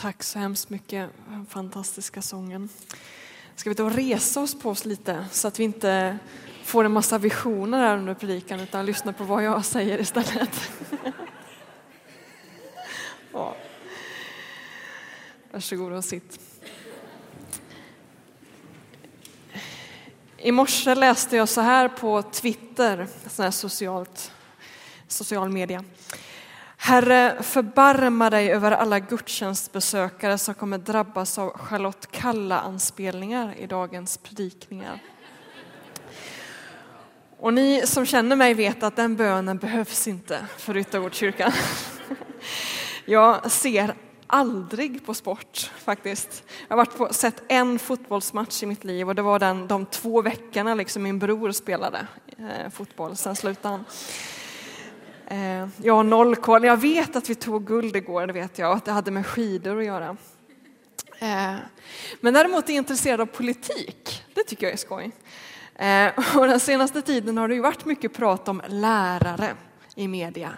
Tack så hemskt mycket för den fantastiska sången. Ska vi då resa oss på oss lite så att vi inte får en massa visioner här under predikan utan lyssna på vad jag säger istället. Ja. Varsågod och sitt. I morse läste jag så här på Twitter, sån här social media. Herre, förbarma dig över alla gudstjänstbesökare som kommer drabbas av Charlotte Kalla-anspelningar i dagens predikningar. Och ni som känner mig vet att den bönen behövs inte för Yttergårdskyrkan. Jag ser aldrig på sport faktiskt. Jag har sett en fotbollsmatch i mitt liv och det var de 2 veckorna liksom min bror spelade fotboll. Sen slutade han. Jag har 0 koll. Jag vet att vi tog guld igår, det vet jag. Att det hade med skidor att göra. Men däremot är jag intresserad av politik. Det tycker jag är skoj. Och den senaste tiden har det ju varit mycket prat om lärare i media.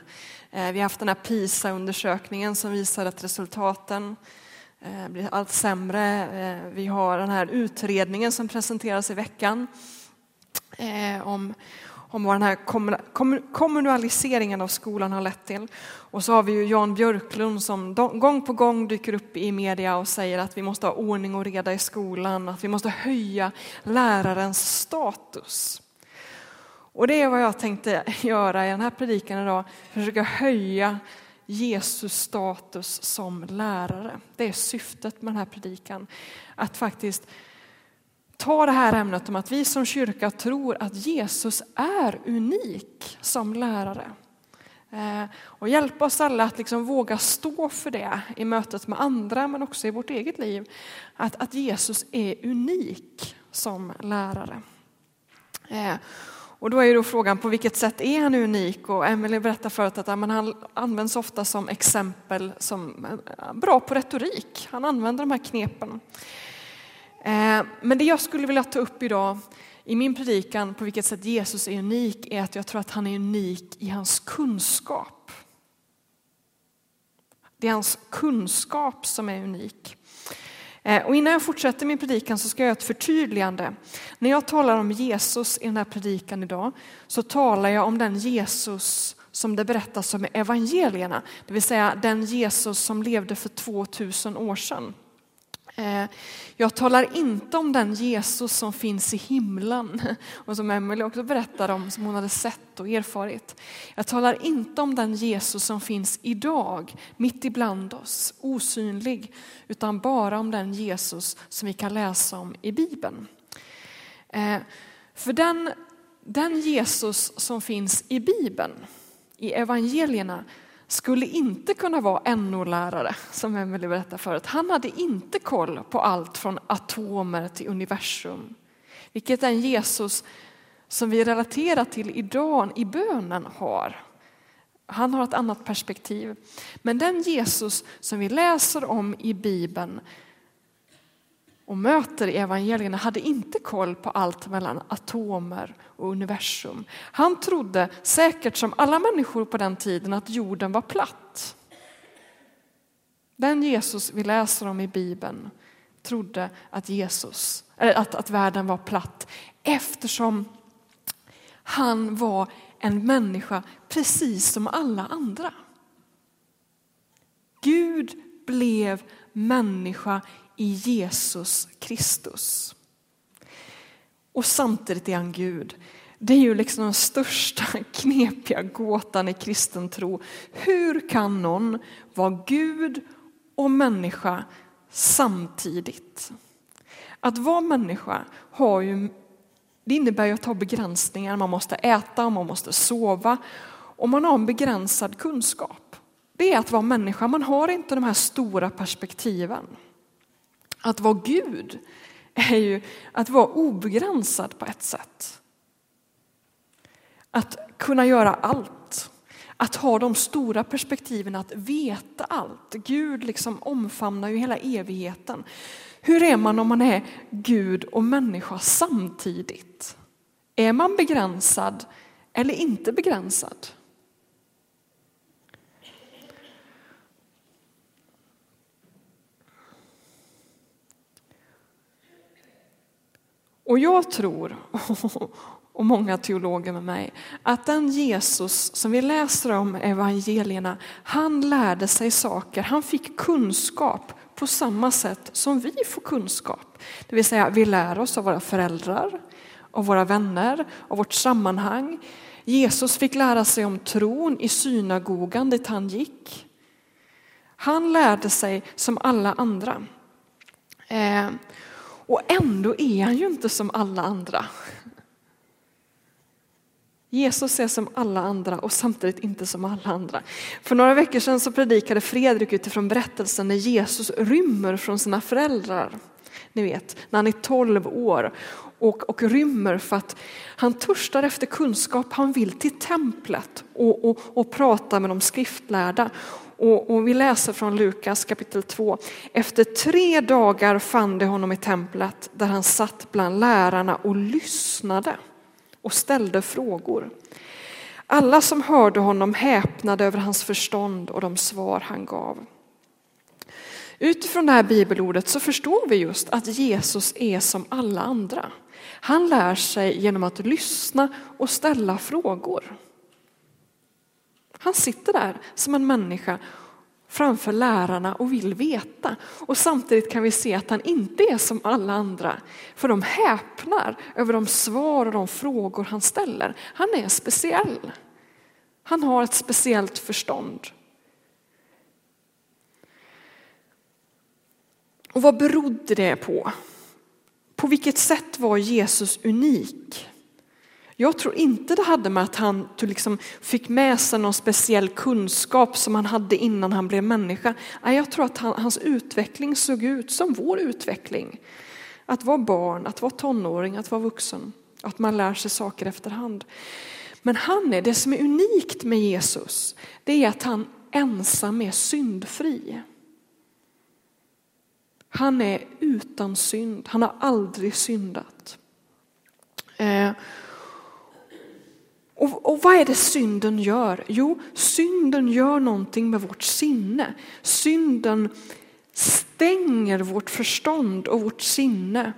Vi har haft den här PISA-undersökningen som visar att resultaten blir allt sämre. Vi har den här utredningen som presenteras i veckan om vad den här kommunaliseringen av skolan har lett till. Och så har vi ju Jan Björklund som gång på gång dyker upp i media och säger att vi måste ha ordning och reda i skolan, att vi måste höja lärarens status. Och det är vad jag tänkte göra i den här predikan idag, försöka höja Jesus status som lärare. Det är syftet med den här predikan, att faktiskt ta det här ämnet om att vi som kyrka tror att Jesus är unik som lärare. Och hjälpa oss alla att liksom våga stå för det i mötet med andra men också i vårt eget liv. Att Jesus är unik som lärare. Och då är då frågan, på vilket sätt är han unik? Och Emelie berättade förut att han används ofta som exempel, som bra på retorik. Han använder de här knepen. Men det jag skulle vilja ta upp idag i min predikan på vilket sätt Jesus är unik är att jag tror att han är unik i hans kunskap. Det är hans kunskap som är unik. Och innan jag fortsätter min predikan så ska jag göra ett förtydligande. När jag talar om Jesus i den här predikan idag så talar jag om den Jesus som det berättas om i evangelierna. Det vill säga den Jesus som levde för 2000 år sedan. Jag talar inte om den Jesus som finns i himlen och som Emelie också berättade om, som hon hade sett och erfarit. Jag talar inte om den Jesus som finns idag, mitt ibland oss, osynlig, utan bara om den Jesus som vi kan läsa om i Bibeln. För den Jesus som finns i Bibeln, i evangelierna, skulle inte kunna vara NO-lärare, som Emelie berättade förut. Han hade inte koll på allt från atomer till universum. Vilket den Jesus som vi relaterar till idag i bönen har. Han har ett annat perspektiv. Men den Jesus som vi läser om i Bibeln och möter i evangelierna hade inte koll på allt mellan atomer och universum. Han trodde säkert som alla människor på den tiden att jorden var platt. Den Jesus vi läser om i Bibeln trodde att världen var platt eftersom han var en människa precis som alla andra. Gud blev människa i Jesus Kristus. Och samtidigt är han Gud. Det är ju liksom den största knepiga gåtan i kristen tro. Hur kan någon vara Gud och människa samtidigt? Att vara människa det innebär ju att ha begränsningar. Man måste äta och man måste sova. Och man har en begränsad kunskap. Det är att vara människa. Man har inte de här stora perspektiven. Att vara Gud är ju att vara obegränsad på ett sätt. Att kunna göra allt. Att ha de stora perspektiven, att veta allt. Gud liksom omfamnar ju hela evigheten. Hur är man om man är Gud och människa samtidigt? Är man begränsad eller inte begränsad? Och jag tror, och många teologer med mig, att den Jesus som vi läser om i evangelierna, han lärde sig saker, han fick kunskap på samma sätt som vi får kunskap. Det vill säga, vi lär oss av våra föräldrar, av våra vänner, av vårt sammanhang. Jesus fick lära sig om tron i synagogan dit han gick. Han lärde sig som alla andra. Och ändå är han ju inte som alla andra. Jesus är som alla andra och samtidigt inte som alla andra. För några veckor sedan så predikade Fredrik utifrån berättelsen när Jesus rymmer från sina föräldrar. Ni vet, när han är 12 år och rymmer för att han törstar efter kunskap. Han vill till templet och prata med de skriftlärda. Och vi läser från Lukas kapitel 2. Efter 3 dagar fann de honom i templet där han satt bland lärarna och lyssnade och ställde frågor. Alla som hörde honom häpnade över hans förstånd och de svar han gav. Utifrån det här bibelordet så förstår vi just att Jesus är som alla andra. Han lär sig genom att lyssna och ställa frågor. Han sitter där som en människa framför lärarna och vill veta. Och samtidigt kan vi se att han inte är som alla andra. För de häpnar över de svar och de frågor han ställer. Han är speciell. Han har ett speciellt förstånd. Och vad berodde det på? På vilket sätt var Jesus unik? Jag tror inte det hade med att han liksom fick med sig någon speciell kunskap som han hade innan han blev människa. Nej, jag tror att hans utveckling såg ut som vår utveckling. Att vara barn, att vara tonåring, att vara vuxen. Att man lär sig saker efterhand. Men det som är unikt med Jesus, det är att han ensam är syndfri. Han är utan synd. Han har aldrig syndat. Och vad är det synden gör? Jo, synden gör någonting med vårt sinne. Synden stänger vårt förstånd och vårt sinne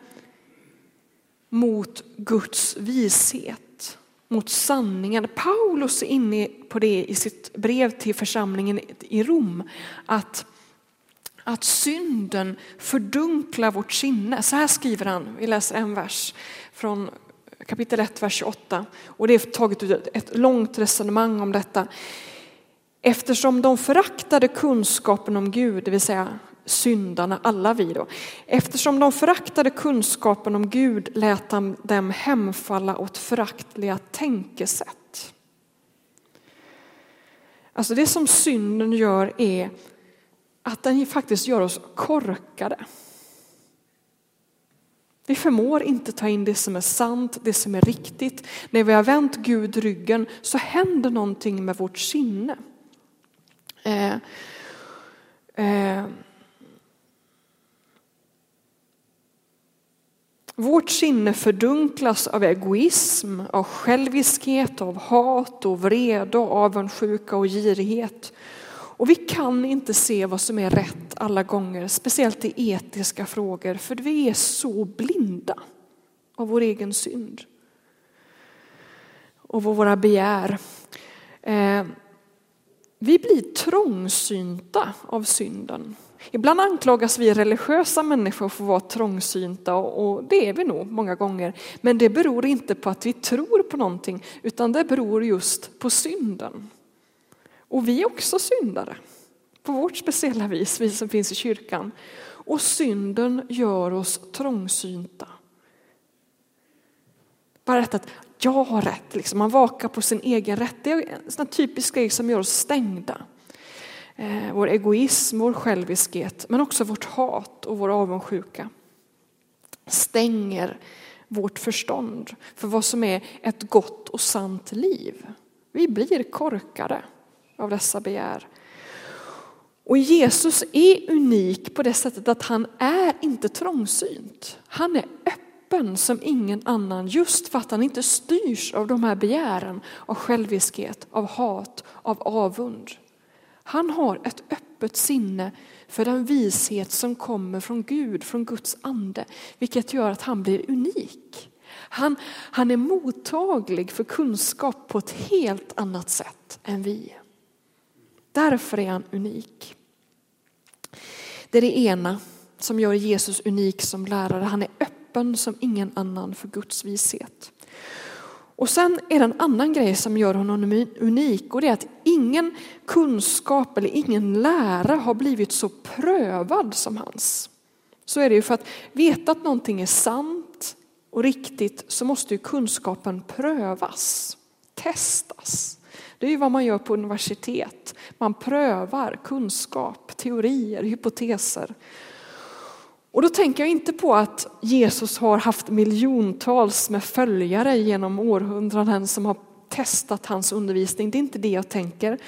mot Guds vishet, mot sanningen. Paulus är inne på det i sitt brev till församlingen i Rom, att synden fördunklar vårt sinne. Så här skriver han, vi läser en vers från kapitel 1, vers 28. Och det är tagit ut ett långt resonemang om detta. Eftersom de föraktade kunskapen om Gud, det vill säga syndarna, alla vi då. Eftersom de föraktade kunskapen om Gud lät han dem hemfalla åt föraktliga tänkesätt. Alltså det som synden gör är att den faktiskt gör oss korkade. Vi förmår inte ta in det som är sant, det som är riktigt. När vi har vänt Gud ryggen så händer någonting med vårt sinne. Vårt sinne fördunklas av egoism, av själviskhet, av hat och vrede, avundsjuka och girighet. Och vi kan inte se vad som är rätt alla gånger, speciellt i etiska frågor. För vi är så blinda av vår egen synd och våra begär. Vi blir trångsynta av synden. Ibland anklagas vi religiösa människor för att vara trångsynta, och det är vi nog många gånger. Men det beror inte på att vi tror på någonting, utan det beror just på synden. Och vi är också syndare på vårt speciella vis, vi som finns i kyrkan. Och synden gör oss trångsynta. Bara rätt att jag har rätt. Liksom. Man vakar på sin egen rätt. Det är en sån typisk grej som gör oss stängda. Vår egoism, vår själviskhet, men också vårt hat och vår avundsjuka stänger vårt förstånd för vad som är ett gott och sant liv. Vi blir korkade av dessa begär. Och Jesus är unik på det sättet att han är inte trångsynt. Han är öppen som ingen annan, just för att han inte styrs av de här begären, av själviskhet, av hat, av avund. Han har ett öppet sinne för den vishet som kommer från Gud, från Guds ande, vilket gör att han blir unik. Han är mottaglig för kunskap på ett helt annat sätt än vi. Därför är han unik. Det är det ena som gör Jesus unik som lärare. Han är öppen som ingen annan för Guds vishet. Och sen är det en annan grej som gör honom unik, och det är att ingen kunskap eller ingen lära har blivit så prövad som hans. Så är det ju, för att veta att någonting är sant och riktigt så måste ju kunskapen prövas, testas. Det är ju vad man gör på universitet. Man prövar kunskap, teorier, hypoteser. Och då tänker jag inte på att Jesus har haft miljontals med följare genom århundraden som har testat hans undervisning. Det är inte det jag tänker.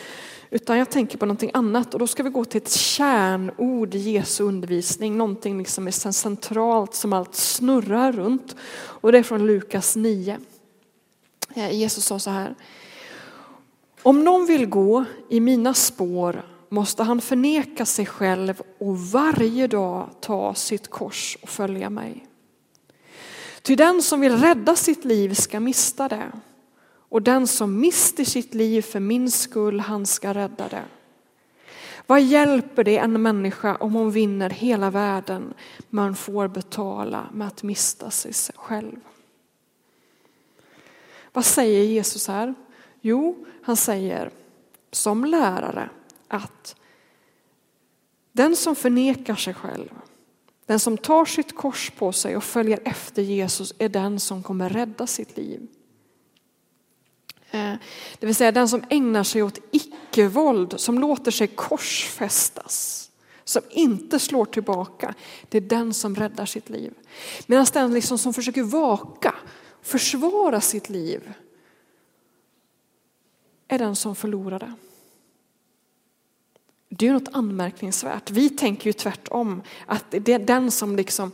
Utan jag tänker på någonting annat. Och då ska vi gå till ett kärnord i Jesu undervisning. Någonting liksom är centralt som allt snurrar runt. Och det är från Lukas 9. Jesus sa så här: om någon vill gå i mina spår måste han förneka sig själv och varje dag ta sitt kors och följa mig. Ty den som vill rädda sitt liv ska mista det, och den som mister sitt liv för min skull, han ska rädda det. Vad hjälper det en människa om hon vinner hela världen men får betala med att mista sig själv? Vad säger Jesus här? Jo, han säger som lärare att den som förnekar sig själv, den som tar sitt kors på sig och följer efter Jesus, är den som kommer rädda sitt liv. Det vill säga den som ägnar sig åt icke-våld, som låter sig korsfästas, som inte slår tillbaka, det är den som räddar sitt liv. Medan den liksom som försöker vaka, försvara sitt liv, är den som förlorar det. Det är något anmärkningsvärt. Vi tänker ju tvärtom, att det är den som liksom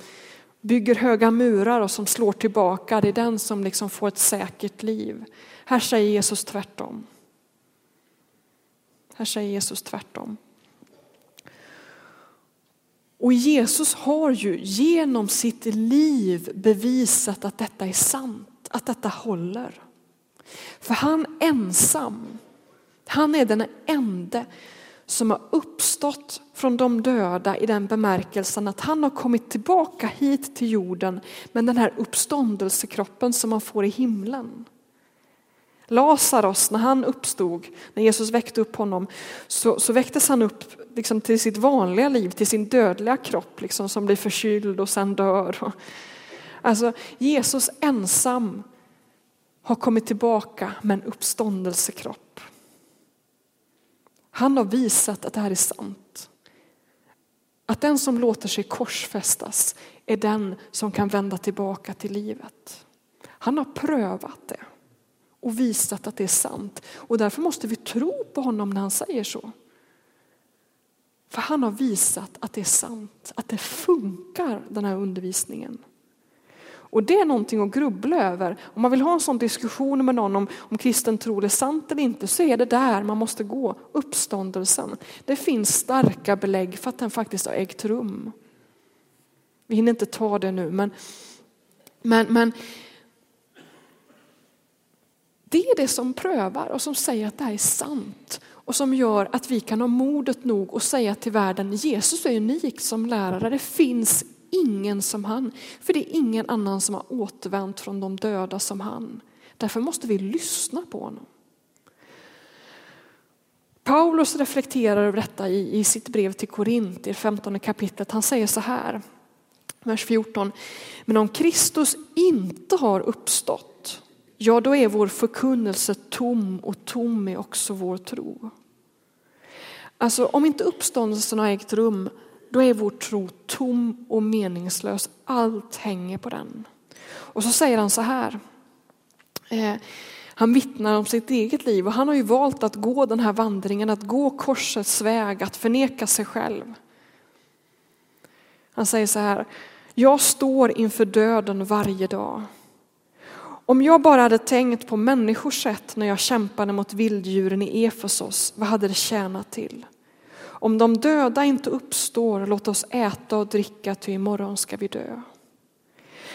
bygger höga murar och som slår tillbaka, det är den som liksom får ett säkert liv. Här säger Jesus tvärtom. Här säger Jesus tvärtom. Och Jesus har ju genom sitt liv bevisat att detta är sant, att detta håller. För han ensam, han är den enda som har uppstått från de döda i den bemärkelsen att han har kommit tillbaka hit till jorden med den här uppståndelsekroppen som man får i himlen. Lazarus, när han uppstod, när Jesus väckte upp honom, så väcktes han upp liksom till sitt vanliga liv, till sin dödliga kropp liksom, som blir förkyld och sen dör. Alltså, Jesus ensam har kommit tillbaka med en uppståndelsekropp. Han har visat att det här är sant. Att den som låter sig korsfästas är den som kan vända tillbaka till livet. Han har prövat det och visat att det är sant. Och därför måste vi tro på honom när han säger så. För han har visat att det är sant, att det funkar, den här undervisningen. Och det är någonting att grubbla över. Om man vill ha en sån diskussion med någon om kristen tror är sant eller inte, så är det där man måste gå. Uppståndelsen. Det finns starka belägg för att den faktiskt har ägt rum. Vi hinner inte ta det nu, men det är det som prövar och som säger att det här är sant. Och som gör att vi kan ha modet nog och säga till världen: Jesus är unik som lärare. Det finns ingen som han. För det är ingen annan som har återvänt från de döda som han. Därför måste vi lyssna på honom. Paulus reflekterar över detta i sitt brev till Korint i 15 kapitlet. Han säger så här, vers 14: men om Kristus inte har uppstått, ja, då är vår förkunnelse tom, och tom är också vår tro. Alltså, om inte uppståndelsen har ägt rum, då är vår tro tom och meningslös. Allt hänger på den. Och så säger han så här. Han vittnar om sitt eget liv. Och han har ju valt att gå den här vandringen. Att gå korsets väg. Att förneka sig själv. Han säger så här: jag står inför döden varje dag. Om jag bara hade tänkt på människors sätt när jag kämpade mot vilddjuren i Efesos, vad hade det tjänat till? Om de döda inte uppstår, låt oss äta och dricka, ty imorgon ska vi dö.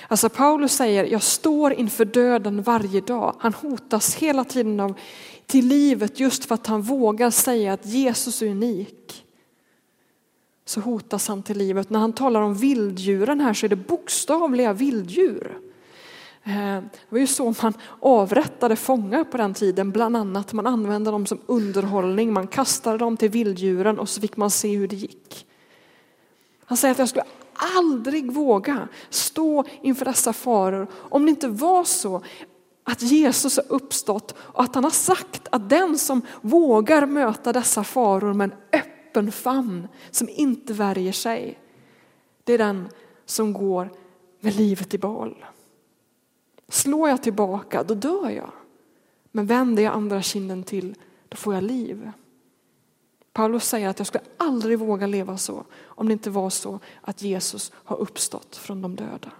Alltså Paulus säger, jag står inför döden varje dag. Han hotas hela tiden av till livet just för att han vågar säga att Jesus är unik. Så hotas han till livet. När han talar om vilddjuren här så är det bokstavliga vilddjur. Det var ju så man avrättade fångar på den tiden. Bland annat man använde dem som underhållning. Man kastade dem till vilddjuren och så fick man se hur det gick. Han säger att jag skulle aldrig våga stå inför dessa faror om det inte var så att Jesus har uppstått och att han har sagt att den som vågar möta dessa faror med en öppen famn som inte värjer sig, det är den som går med livet i behåll. Slår jag tillbaka, då dör jag. Men vänder jag andra kinden till, då får jag liv. Paulus säger att jag skulle aldrig våga leva så om det inte var så att Jesus har uppstått från de döda.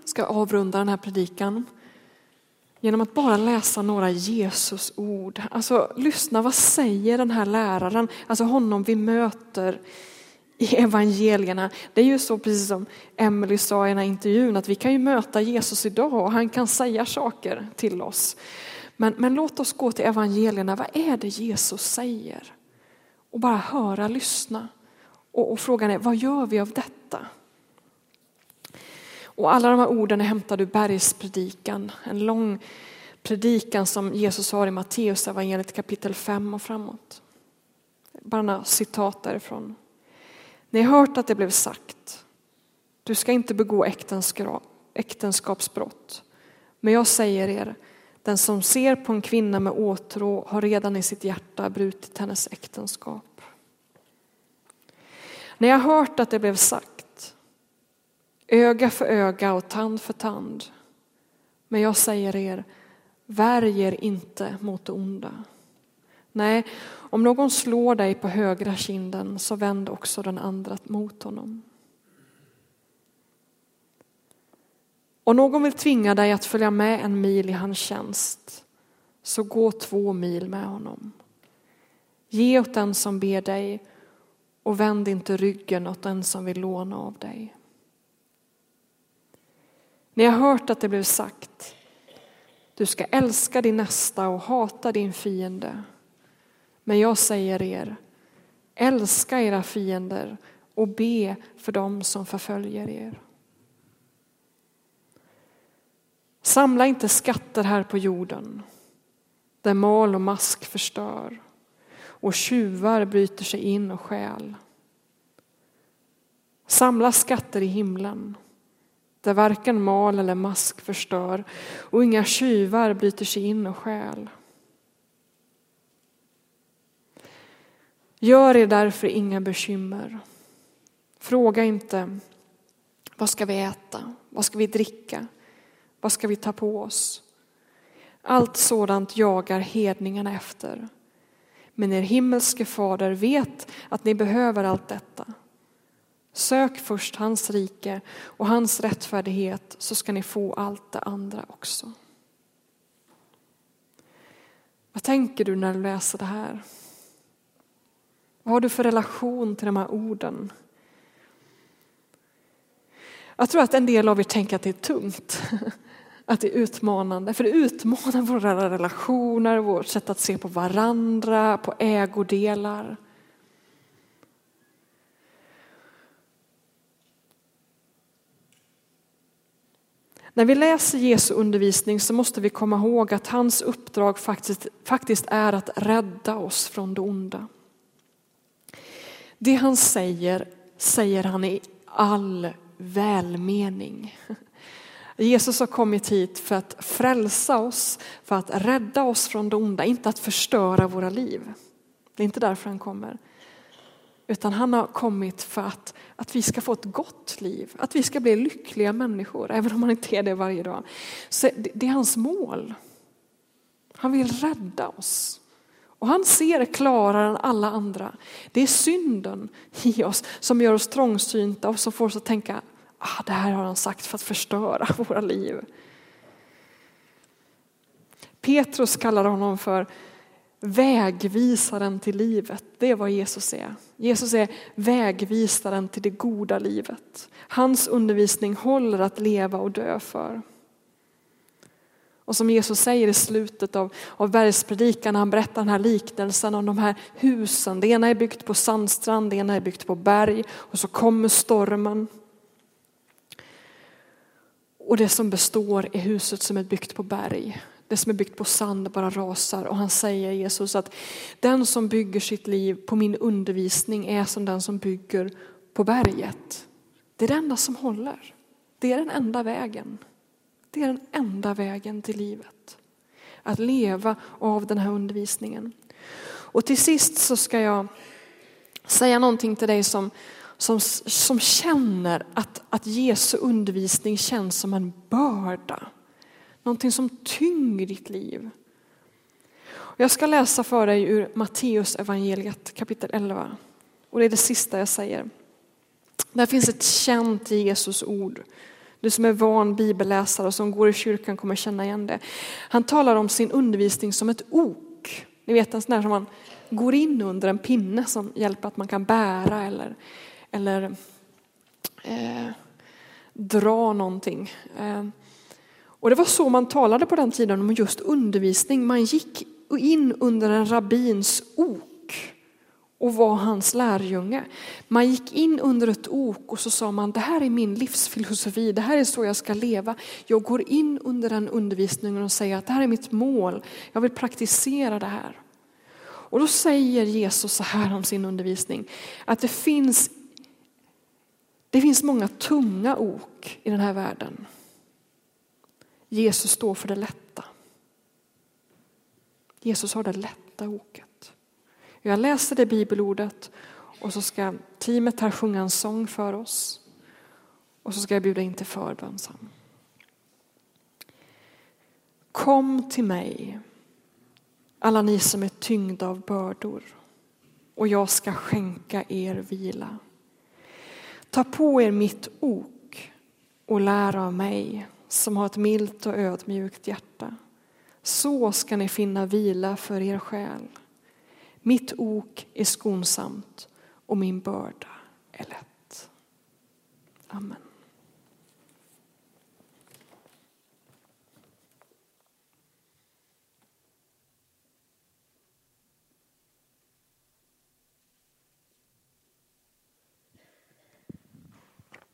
Jag ska avrunda den här predikan genom att bara läsa några Jesus ord. Alltså lyssna, vad säger den här läraren? Alltså honom vi möter i evangelierna. Det är ju så, precis som Emelie sa i den här intervjun, att vi kan ju möta Jesus idag och han kan säga saker till oss. Men låt oss gå till evangelierna. Vad är det Jesus säger? Och bara höra, lyssna. Och frågan är, vad gör vi av detta? Och alla de här orden är hämtade ur bergspredikan. En lång predikan som Jesus har i Matteus evangeliet kapitel 5 och framåt. Bara några citat därifrån. Ni har hört att det blev sagt, du ska inte begå äktenskapsbrott. Men jag säger er, den som ser på en kvinna med åtrå har redan i sitt hjärta brutit hennes äktenskap. Ni har hört att det blev sagt, öga för öga och tand för tand. Men jag säger er, värj er inte mot det onda. Nej, om någon slår dig på högra kinden så vänd också den andra mot honom. Om någon vill tvinga dig att följa med 1 mil i hans tjänst så gå 2 mil med honom. Ge åt den som ber dig och vänd inte ryggen åt den som vill låna av dig. Ni har hört att det blev sagt, du ska älska din nästa och hata din fiende. Men jag säger er, älska era fiender och be för dem som förföljer er. Samla inte skatter här på jorden, där mal och mask förstör och tjuvar bryter sig in och stjäl. Samla skatter i himlen, där varken mal eller mask förstör och inga tjuvar bryter sig in och stjäl. Gör er därför inga bekymmer. Fråga inte, vad ska vi äta? Vad ska vi dricka? Vad ska vi ta på oss? Allt sådant jagar hedningarna efter. Men er himmelske fader vet att ni behöver allt detta. Sök först hans rike och hans rättfärdighet så ska ni få allt det andra också. Vad tänker du när du läser det här? Vad har du för relation till de här orden? Jag tror att en del av er tänker att det är tungt. Att det är utmanande. För det utmanar våra relationer, vårt sätt att se på varandra, på ägodelar. När vi läser Jesu undervisning så måste vi komma ihåg att hans uppdrag faktiskt är att rädda oss från det onda. Det han säger, säger han i all välmening. Jesus har kommit hit för att frälsa oss, för att rädda oss från det onda, inte att förstöra våra liv. Det är inte därför han kommer. Utan han har kommit för att vi ska få ett gott liv, att vi ska bli lyckliga människor, även om man inte är det varje dag. Så det är hans mål. Han vill rädda oss. Och han ser klarare än alla andra. Det är synden i oss som gör oss trångsynta och som får oss att tänka, det här har han sagt för att förstöra våra liv. Petrus kallar honom för vägvisaren till livet. Det är vad Jesus är. Jesus är vägvisaren till det goda livet. Hans undervisning håller att leva och dö för. Och som Jesus säger i slutet av bergspredikan, han berättar den här liknelsen om de här husen. Det ena är byggt på sandstrand, det ena är byggt på berg. Och så kommer stormen. Och det som består är huset som är byggt på berg. Det som är byggt på sand bara rasar. Och han säger, Jesus, att den som bygger sitt liv på min undervisning är som den som bygger på berget. Det är det enda som håller. Det är den enda vägen. Det är den enda vägen till livet. Att leva av den här undervisningen. Och till sist så ska jag säga någonting till dig som känner att Jesu undervisning känns som en börda. Någonting som tynger ditt liv. Jag ska läsa för dig ur Matteus evangeliet kapitel 11. Och det är det sista jag säger. Där finns ett känt Jesus ord. Du som är van bibelläsare och som går i kyrkan kommer känna igen det. Han talar om sin undervisning som ett ok. Ni vet, en sån där som man går in under en pinne som hjälper att man kan bära eller dra någonting. Och det var så man talade på den tiden om just undervisning. Man gick in under en rabbins ok och var hans lärjunge. Man gick in under ett ok och så sa man, det här är min livsfilosofi. Det här är så jag ska leva. Jag går in under den undervisningen och säger att det här är mitt mål. Jag vill praktisera det här. Och då säger Jesus så här om sin undervisning. Att det finns många tunga ok i den här världen. Jesus står för det lätta. Jesus har det lätta oket. Jag läser det bibelordet och så ska teamet här sjunga en sång för oss. Och så ska jag bjuda in till förbön sen. Kom till mig, alla ni som är tyngda av bördor, och jag ska skänka er vila. Ta på er mitt ok och lär av mig, som har ett milt och ödmjukt hjärta. Så ska ni finna vila för er själ. Mitt ok är skonsamt och min börda är lätt. Amen.